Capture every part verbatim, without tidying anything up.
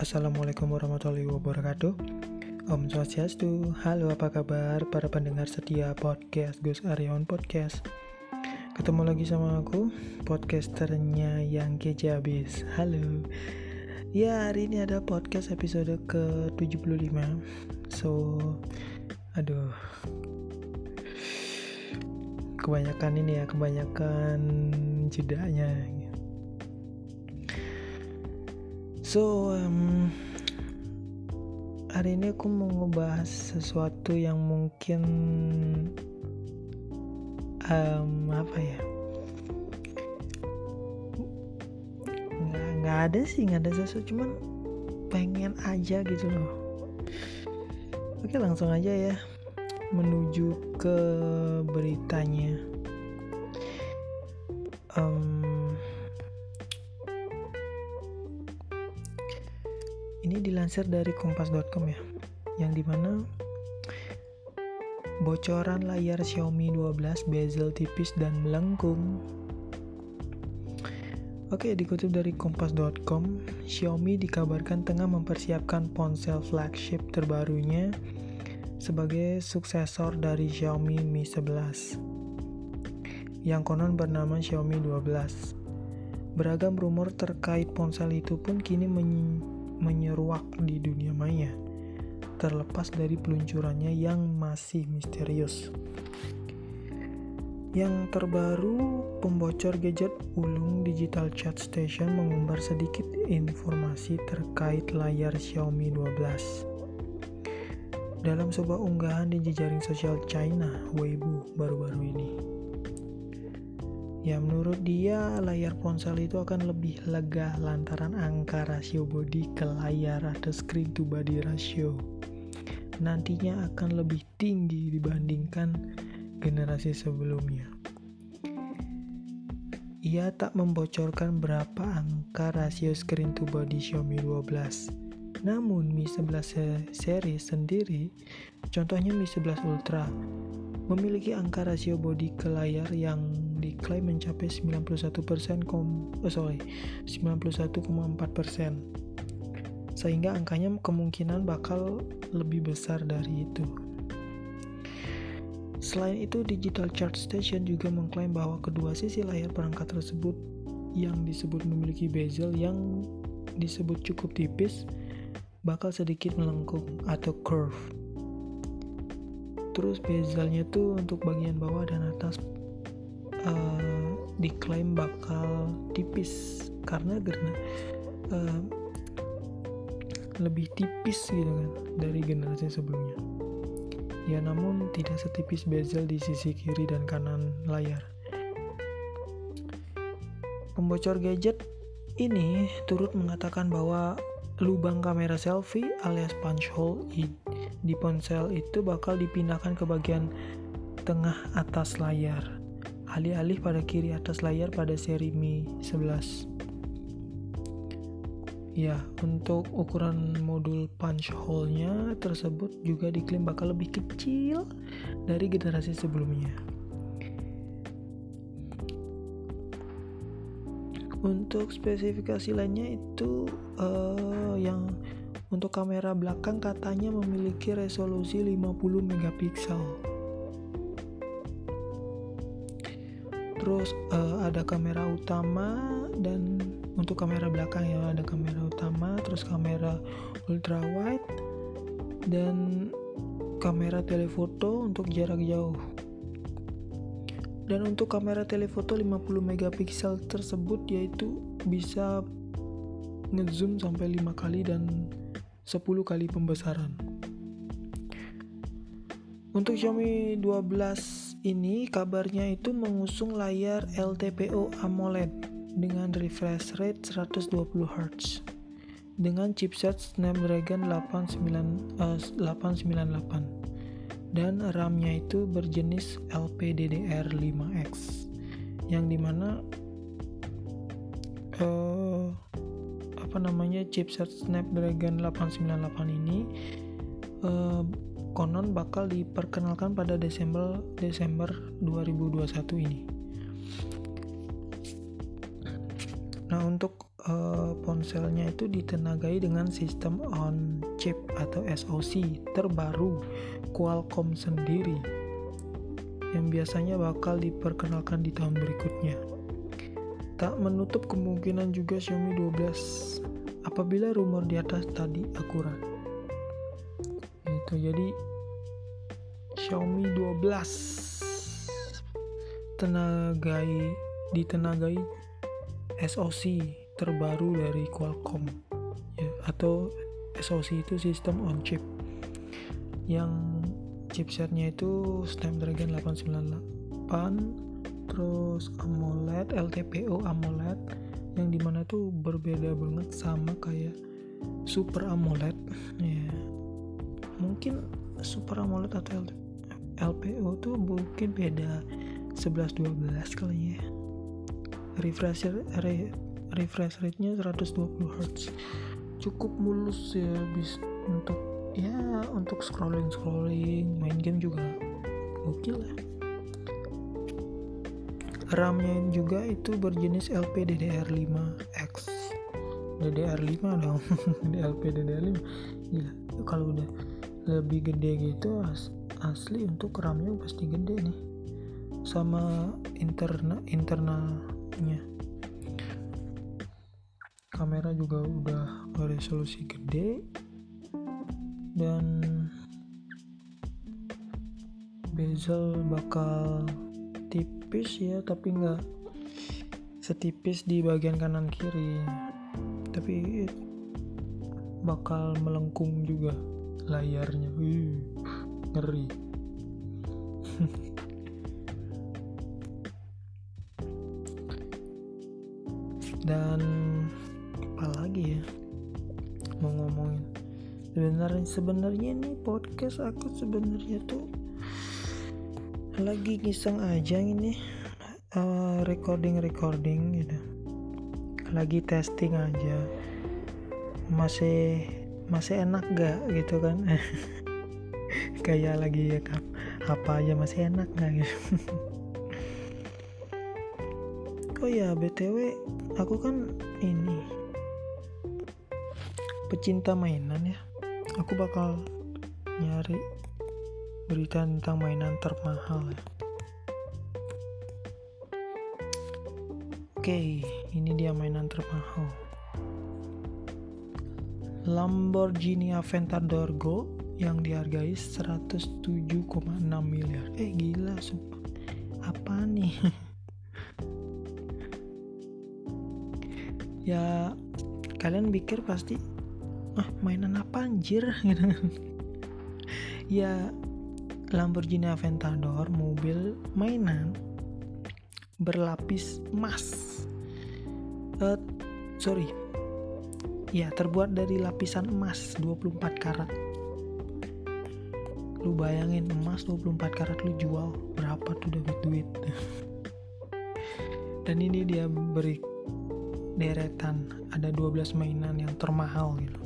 Assalamualaikum warahmatullahi wabarakatuh. Om Swastiastu. Halo, apa kabar para pendengar setia podcast Gus Aryon Podcast. Ketemu lagi sama aku, podcasternya yang kece abis. Halo. Ya, hari ini ada podcast episode ke tujuh puluh lima. So, aduh, kebanyakan ini ya, kebanyakan jedanya. So, um, hari ini aku mau ngebahas sesuatu yang mungkin um, apa ya? Nggak, nggak ada sih, nggak ada sesuatu, cuman pengen aja gitu loh. Oke, langsung aja ya, menuju ke beritanya. Um, Ini dilansir dari Kompas dot com ya, yang dimana bocoran layar Xiaomi dua belas bezel tipis dan melengkung. Oke, dikutip dari Kompas dot com, Xiaomi dikabarkan tengah mempersiapkan ponsel flagship terbarunya sebagai suksesor dari Xiaomi Mi sebelas yang konon bernama Xiaomi dua belas. Beragam rumor terkait ponsel itu pun kini men menyeruak di dunia maya, terlepas dari peluncurannya yang masih misterius. Yang terbaru, pembocor gadget ulung Digital Chart Station mengumbar sedikit informasi terkait layar Xiaomi dua belas. Dalam sebuah unggahan di jejaring sosial China, Weibo, baru-baru ini. Ya, menurut dia, layar ponsel itu akan lebih lega lantaran angka rasio body ke layar atau screen to body ratio nantinya akan lebih tinggi dibandingkan generasi sebelumnya. Ia tak membocorkan berapa angka rasio screen to body Xiaomi dua belas. Namun, Mi sebelas seri sendiri, contohnya Mi sebelas Ultra, memiliki angka rasio body ke layar yang diklaim mencapai sembilan puluh satu persen kom, oh sorry, sembilan puluh satu koma empat persen, sehingga angkanya kemungkinan bakal lebih besar dari itu. Selain itu, Digital Chart Station juga mengklaim bahwa kedua sisi layar perangkat tersebut yang disebut memiliki bezel yang disebut cukup tipis bakal sedikit melengkung atau curve. Terus bezelnya tuh untuk bagian bawah dan atas uh, diklaim bakal tipis karena karena uh, lebih tipis gitu kan dari generasi sebelumnya. Ya, namun tidak setipis bezel di sisi kiri dan kanan layar. Pembocor gadget ini turut mengatakan bahwa lubang kamera selfie alias punch hole di ponsel itu bakal dipindahkan ke bagian tengah atas layar, alih-alih pada kiri atas layar pada seri Mi sebelas. Ya, untuk ukuran modul punch hole-nya tersebut juga diklaim bakal lebih kecil dari generasi sebelumnya. Untuk spesifikasi lainnya itu uh, yang untuk kamera belakang katanya memiliki resolusi lima puluh megapiksel. Terus uh, ada kamera utama dan untuk kamera belakang ya ada kamera utama, terus kamera ultra wide dan kamera telefoto untuk jarak jauh. Dan untuk kamera telefoto lima puluh megapiksel tersebut yaitu bisa ngezoom sampai lima kali dan sepuluh kali pembesaran. Untuk Xiaomi dua belas ini kabarnya itu mengusung layar L T P O AMOLED dengan refresh rate seratus dua puluh hertz dengan chipset Snapdragon delapan sembilan delapan dan RAM-nya itu berjenis L P D D R lima X yang dimana uh, apa namanya chipset Snapdragon delapan sembilan delapan ini eh, konon bakal diperkenalkan pada Desember Desember dua ribu dua puluh satu ini. Nah, untuk uh, ponselnya itu ditenagai dengan sistem on chip atau S O C terbaru Qualcomm sendiri yang biasanya bakal diperkenalkan di tahun berikutnya. Tak menutup kemungkinan juga Xiaomi dua belas apabila rumor di atas tadi akurat. Itu jadi Xiaomi dua belas tenagai ditenagai S O C terbaru dari Qualcomm ya, atau S O C itu sistem on chip yang chipsetnya itu Snapdragon delapan sembilan delapan terus AMOLED, L T P O AMOLED yang dimana tuh berbeda banget sama kayak Super AMOLED ya. Mungkin Super AMOLED atau L P O tuh mungkin beda sebelas dua belas kali ya. Refresh re, refresh rate-nya seratus dua puluh hertz. Cukup mulus ya bis untuk ya untuk scrolling-scrolling, main game juga. Oke lah. RAM-nya juga itu berjenis L P D D R five X. D D R five dong. L P D D R five. Gila, kalau udah lebih gede gitu as, asli untuk RAM-nya pasti gede nih. Sama interna, internalnya. Kamera juga udah beresolusi gede dan bezel bakal tipis ya, tapi enggak setipis di bagian kanan kiri. Tapi bakal melengkung juga layarnya. Wih, ngeri. Dan apalagi ya mau ngomongin. Sebenarnya sebenarnya nih podcast aku sebenarnya tuh lagi ngiseng aja ini uh, recording recording gitu. Lagi testing aja. Masih masih enak gak gitu kan? Kayak lagi ya, apa aja masih enak gak gitu. Oh ya, B T W aku kan ini pecinta mainan ya. Aku bakal nyari berita tentang mainan termahal ya. Oke, ini dia mainan termahal. Lamborghini Aventador Gold yang dihargai seratus tujuh koma enam miliar. Eh gila, sumpah. Apa nih? Ya kalian pikir pasti ah mainan apa anjir gitu. Ya Lamborghini Aventador mobil mainan berlapis emas uh, sorry ya terbuat dari lapisan emas dua puluh empat karat. Lu bayangin emas dua puluh empat karat lu jual berapa tuh dapat duit. Dan ini dia beri deretan, ada dua belas mainan yang termahal gitu.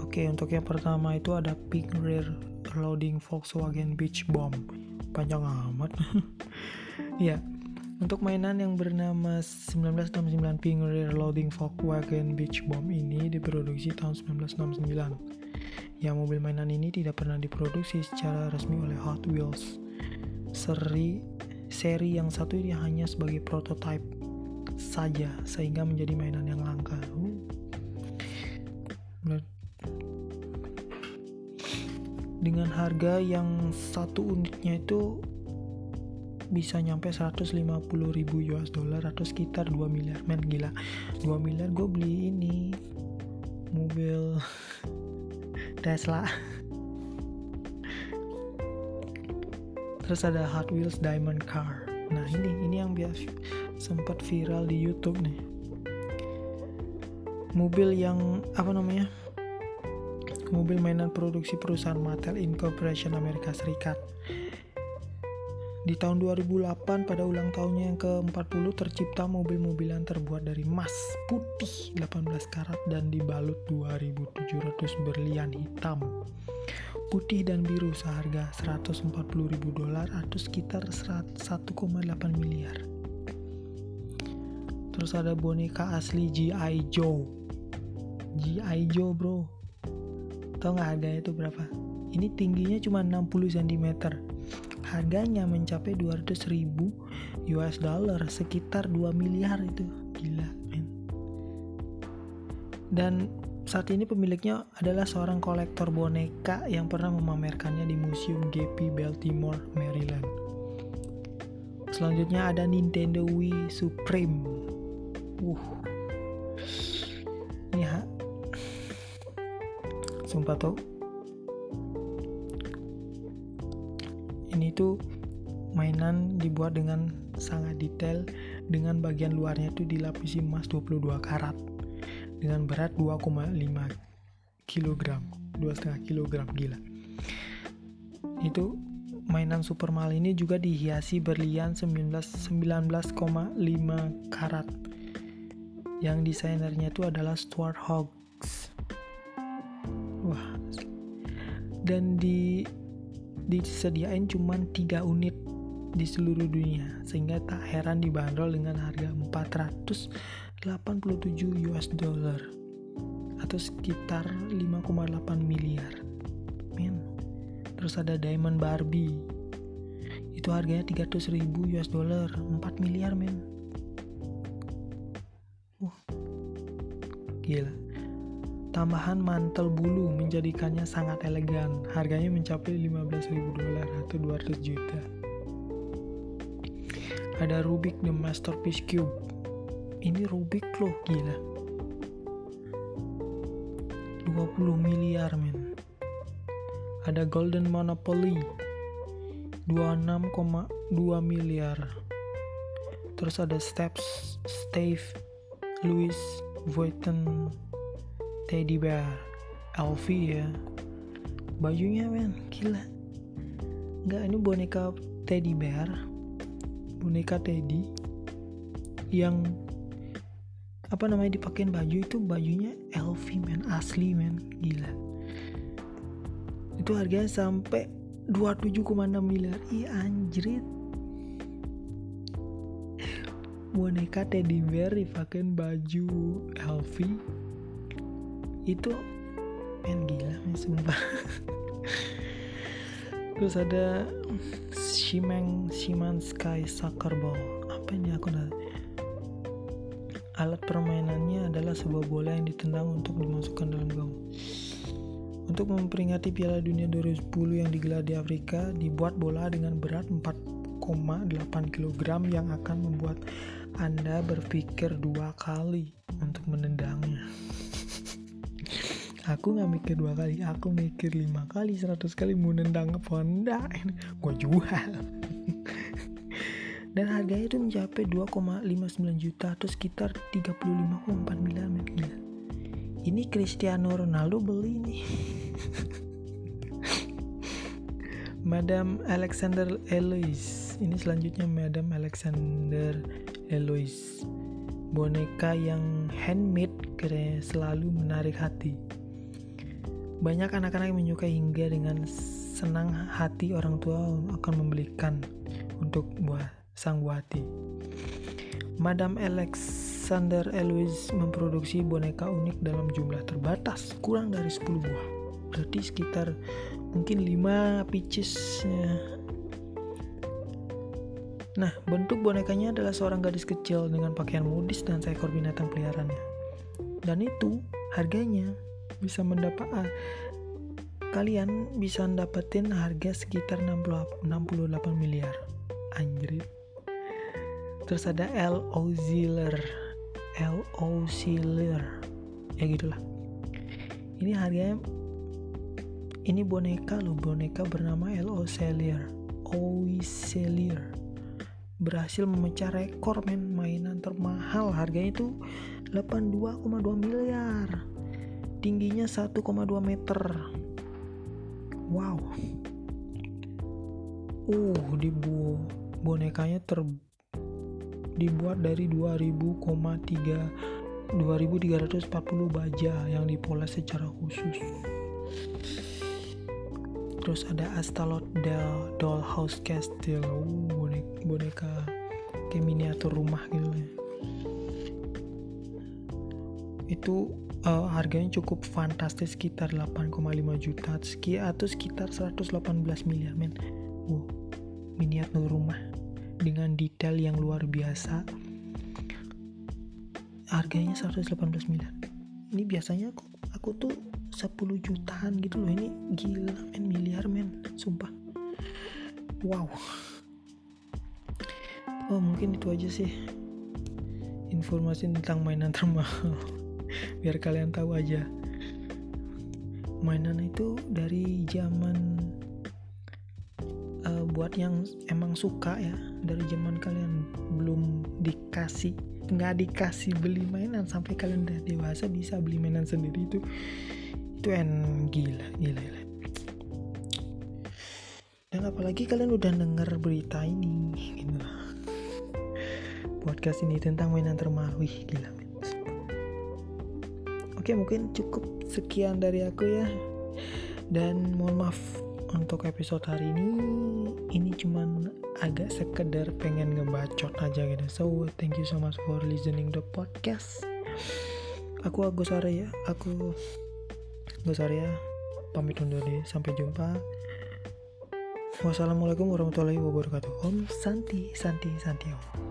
Oke, untuk yang pertama itu ada Pink Rear Loading Volkswagen Beach Bomb. Panjang amat. Ya, untuk mainan yang bernama seribu sembilan ratus enam puluh sembilan Pink Rear Loading Volkswagen Beach Bomb ini diproduksi tahun seribu sembilan ratus enam puluh sembilan. Ya, mobil mainan ini tidak pernah diproduksi secara resmi oleh Hot Wheels. Seri seri yang satu ini hanya sebagai prototipe saja sehingga menjadi mainan yang langka. Dengan harga yang satu unitnya itu bisa nyampe seratus lima puluh ribu U S dollar atau sekitar dua miliar. Men gila. dua miliar gue beli ini mobil Tesla. Terus ada Hot Wheels Diamond Car. Nah ini ini yang biasa sempat viral di YouTube nih. Mobil yang apa namanya? Mobil mainan produksi perusahaan Mattel Incorporation Amerika Serikat. Di tahun dua ribu delapan, pada ulang tahunnya yang ke empat puluh, tercipta mobil-mobilan terbuat dari emas putih delapan belas karat dan dibalut dua ribu tujuh ratus berlian hitam, putih dan biru seharga seratus empat puluh ribu dolar atau sekitar satu koma delapan miliar. Terus ada boneka asli G I Joe. G I Joe, bro. Tau gak harganya itu berapa? Ini tingginya cuma enam puluh sentimeter. Harganya mencapai dua ratus ribu US dollar, sekitar dua miliar itu. Gila, men. Dan saat ini pemiliknya adalah seorang kolektor boneka yang pernah memamerkannya di Museum G P Baltimore, Maryland. Selanjutnya ada Nintendo Wii Supreme. Wuh. Ini ha. Sumpah tuh. Ini tuh mainan dibuat dengan sangat detail, dengan bagian luarnya tuh dilapisi emas dua puluh dua karat dengan berat dua koma lima kilogram, dua koma lima kilogram. Gila. Itu mainan super mahal ini juga dihiasi berlian sembilan belas koma lima karat yang desainernya itu adalah Stuart Hogs. Wah. Dan di disediain cuma tiga unit di seluruh dunia, sehingga tak heran dibanderol dengan harga empat ratus delapan puluh tujuh US dollar atau sekitar lima koma delapan miliar. Men. Terus ada Diamond Barbie. Itu harganya tiga ratus ribu US dollar, empat miliar, men. Wah. Gila. Tambahan mantel bulu menjadikannya sangat elegan. Harganya mencapai lima belas ribu dolar atau dua ratus juta. Ada Rubik The Masterpiece Cube. Ini Rubik loh, gila. dua puluh miliar, men. Ada Golden Monopoly. dua puluh enam koma dua miliar. Terus ada Steps, Stave, Louis Vuitton Teddy Bear, L V ya, bajunya men, gila. Enggak, ini boneka Teddy Bear, boneka Teddy yang apa namanya dipakein baju itu bajunya L V men, asli men, gila. Itu harganya sampai dua puluh tujuh koma enam miliar, ih anjrit. Boneka Teddy Bear dipakein baju L V. Itu men gila, men, sumpah. Terus ada Shimeng Shimensky Soccer Ball. Apa ini aku nanya? Alat permainannya adalah sebuah bola yang ditendang untuk dimasukkan dalam gawang. Untuk memperingati Piala Dunia dua ribu sepuluh yang digelar di Afrika, dibuat bola dengan berat empat koma delapan kilogram yang akan membuat Anda berpikir dua kali untuk menendangnya. Aku gak mikir dua kali, aku mikir lima kali, seratus kali mau nendang ke Honda, gue jual. Dan harganya itu mencapai dua koma lima sembilan juta atau sekitar tiga puluh lima koma empat miliar. Gila. Ini Cristiano Ronaldo beli nih. Madame Alexander Eloise. Ini selanjutnya Madame Alexander Eloise. Boneka yang handmade karena selalu menarik hati. Banyak anak-anak yang menyukai hingga dengan senang hati orang tua akan membelikan untuk buah sang buah hati. Madame Alexander Eloise memproduksi boneka unik dalam jumlah terbatas, kurang dari sepuluh buah. Berarti sekitar mungkin lima pieces. Nah, bentuk bonekanya adalah seorang gadis kecil dengan pakaian modis dan seekor binatang peliharaannya. Dan itu harganya bisa mendapat ah, kalian bisa dapetin harga sekitar enam puluh delapan miliar. Anjir. Terus ada L O Celer. L O Celer. Ya gitulah. Ini harganya, ini boneka loh, boneka bernama L O Celer. O Celer. Berhasil memecah rekor men, mainan termahal. Harganya itu delapan puluh dua koma dua miliar. Tingginya satu koma dua meter. Wow. uh dibu bonekanya ter dibuat dari dua ribu tiga ratus empat puluh baja yang dipoles secara khusus. Terus ada Astolat del Dollhouse Castle, uh, boneka, boneka kayak miniatur rumah gitu. Itu uh, harganya cukup fantastis, sekitar delapan koma lima juta atau sekitar seratus delapan belas miliar. Men, uh, miniatur rumah dengan detail yang luar biasa. Harganya seratus delapan belas miliar. Ini biasanya aku, aku tuh sepuluh jutaan gitu loh. Ini gila men, miliar men, sumpah. Wow. Oh, mungkin itu aja sih informasi tentang mainan termahal. Biar kalian tahu aja. Mainan itu dari zaman uh, buat yang emang suka ya, dari zaman kalian belum dikasih, nggak dikasih beli mainan, sampai kalian udah dewasa bisa beli mainan sendiri, itu itu en gila, gila gila. Dan apalagi kalian udah denger berita ini gitu. Podcast ini tentang mainan termahal, gila. Oke, mungkin cukup sekian dari aku ya. Dan mohon maaf untuk episode hari ini. Ini cuman agak sekedar pengen ngebacot aja gitu. So, thank you so much for listening the podcast. Aku Agus Arya, aku Gus Arya pamit undur diri. Sampai jumpa. Wassalamualaikum warahmatullahi wabarakatuh. Om Santi, Santi, Santi Om.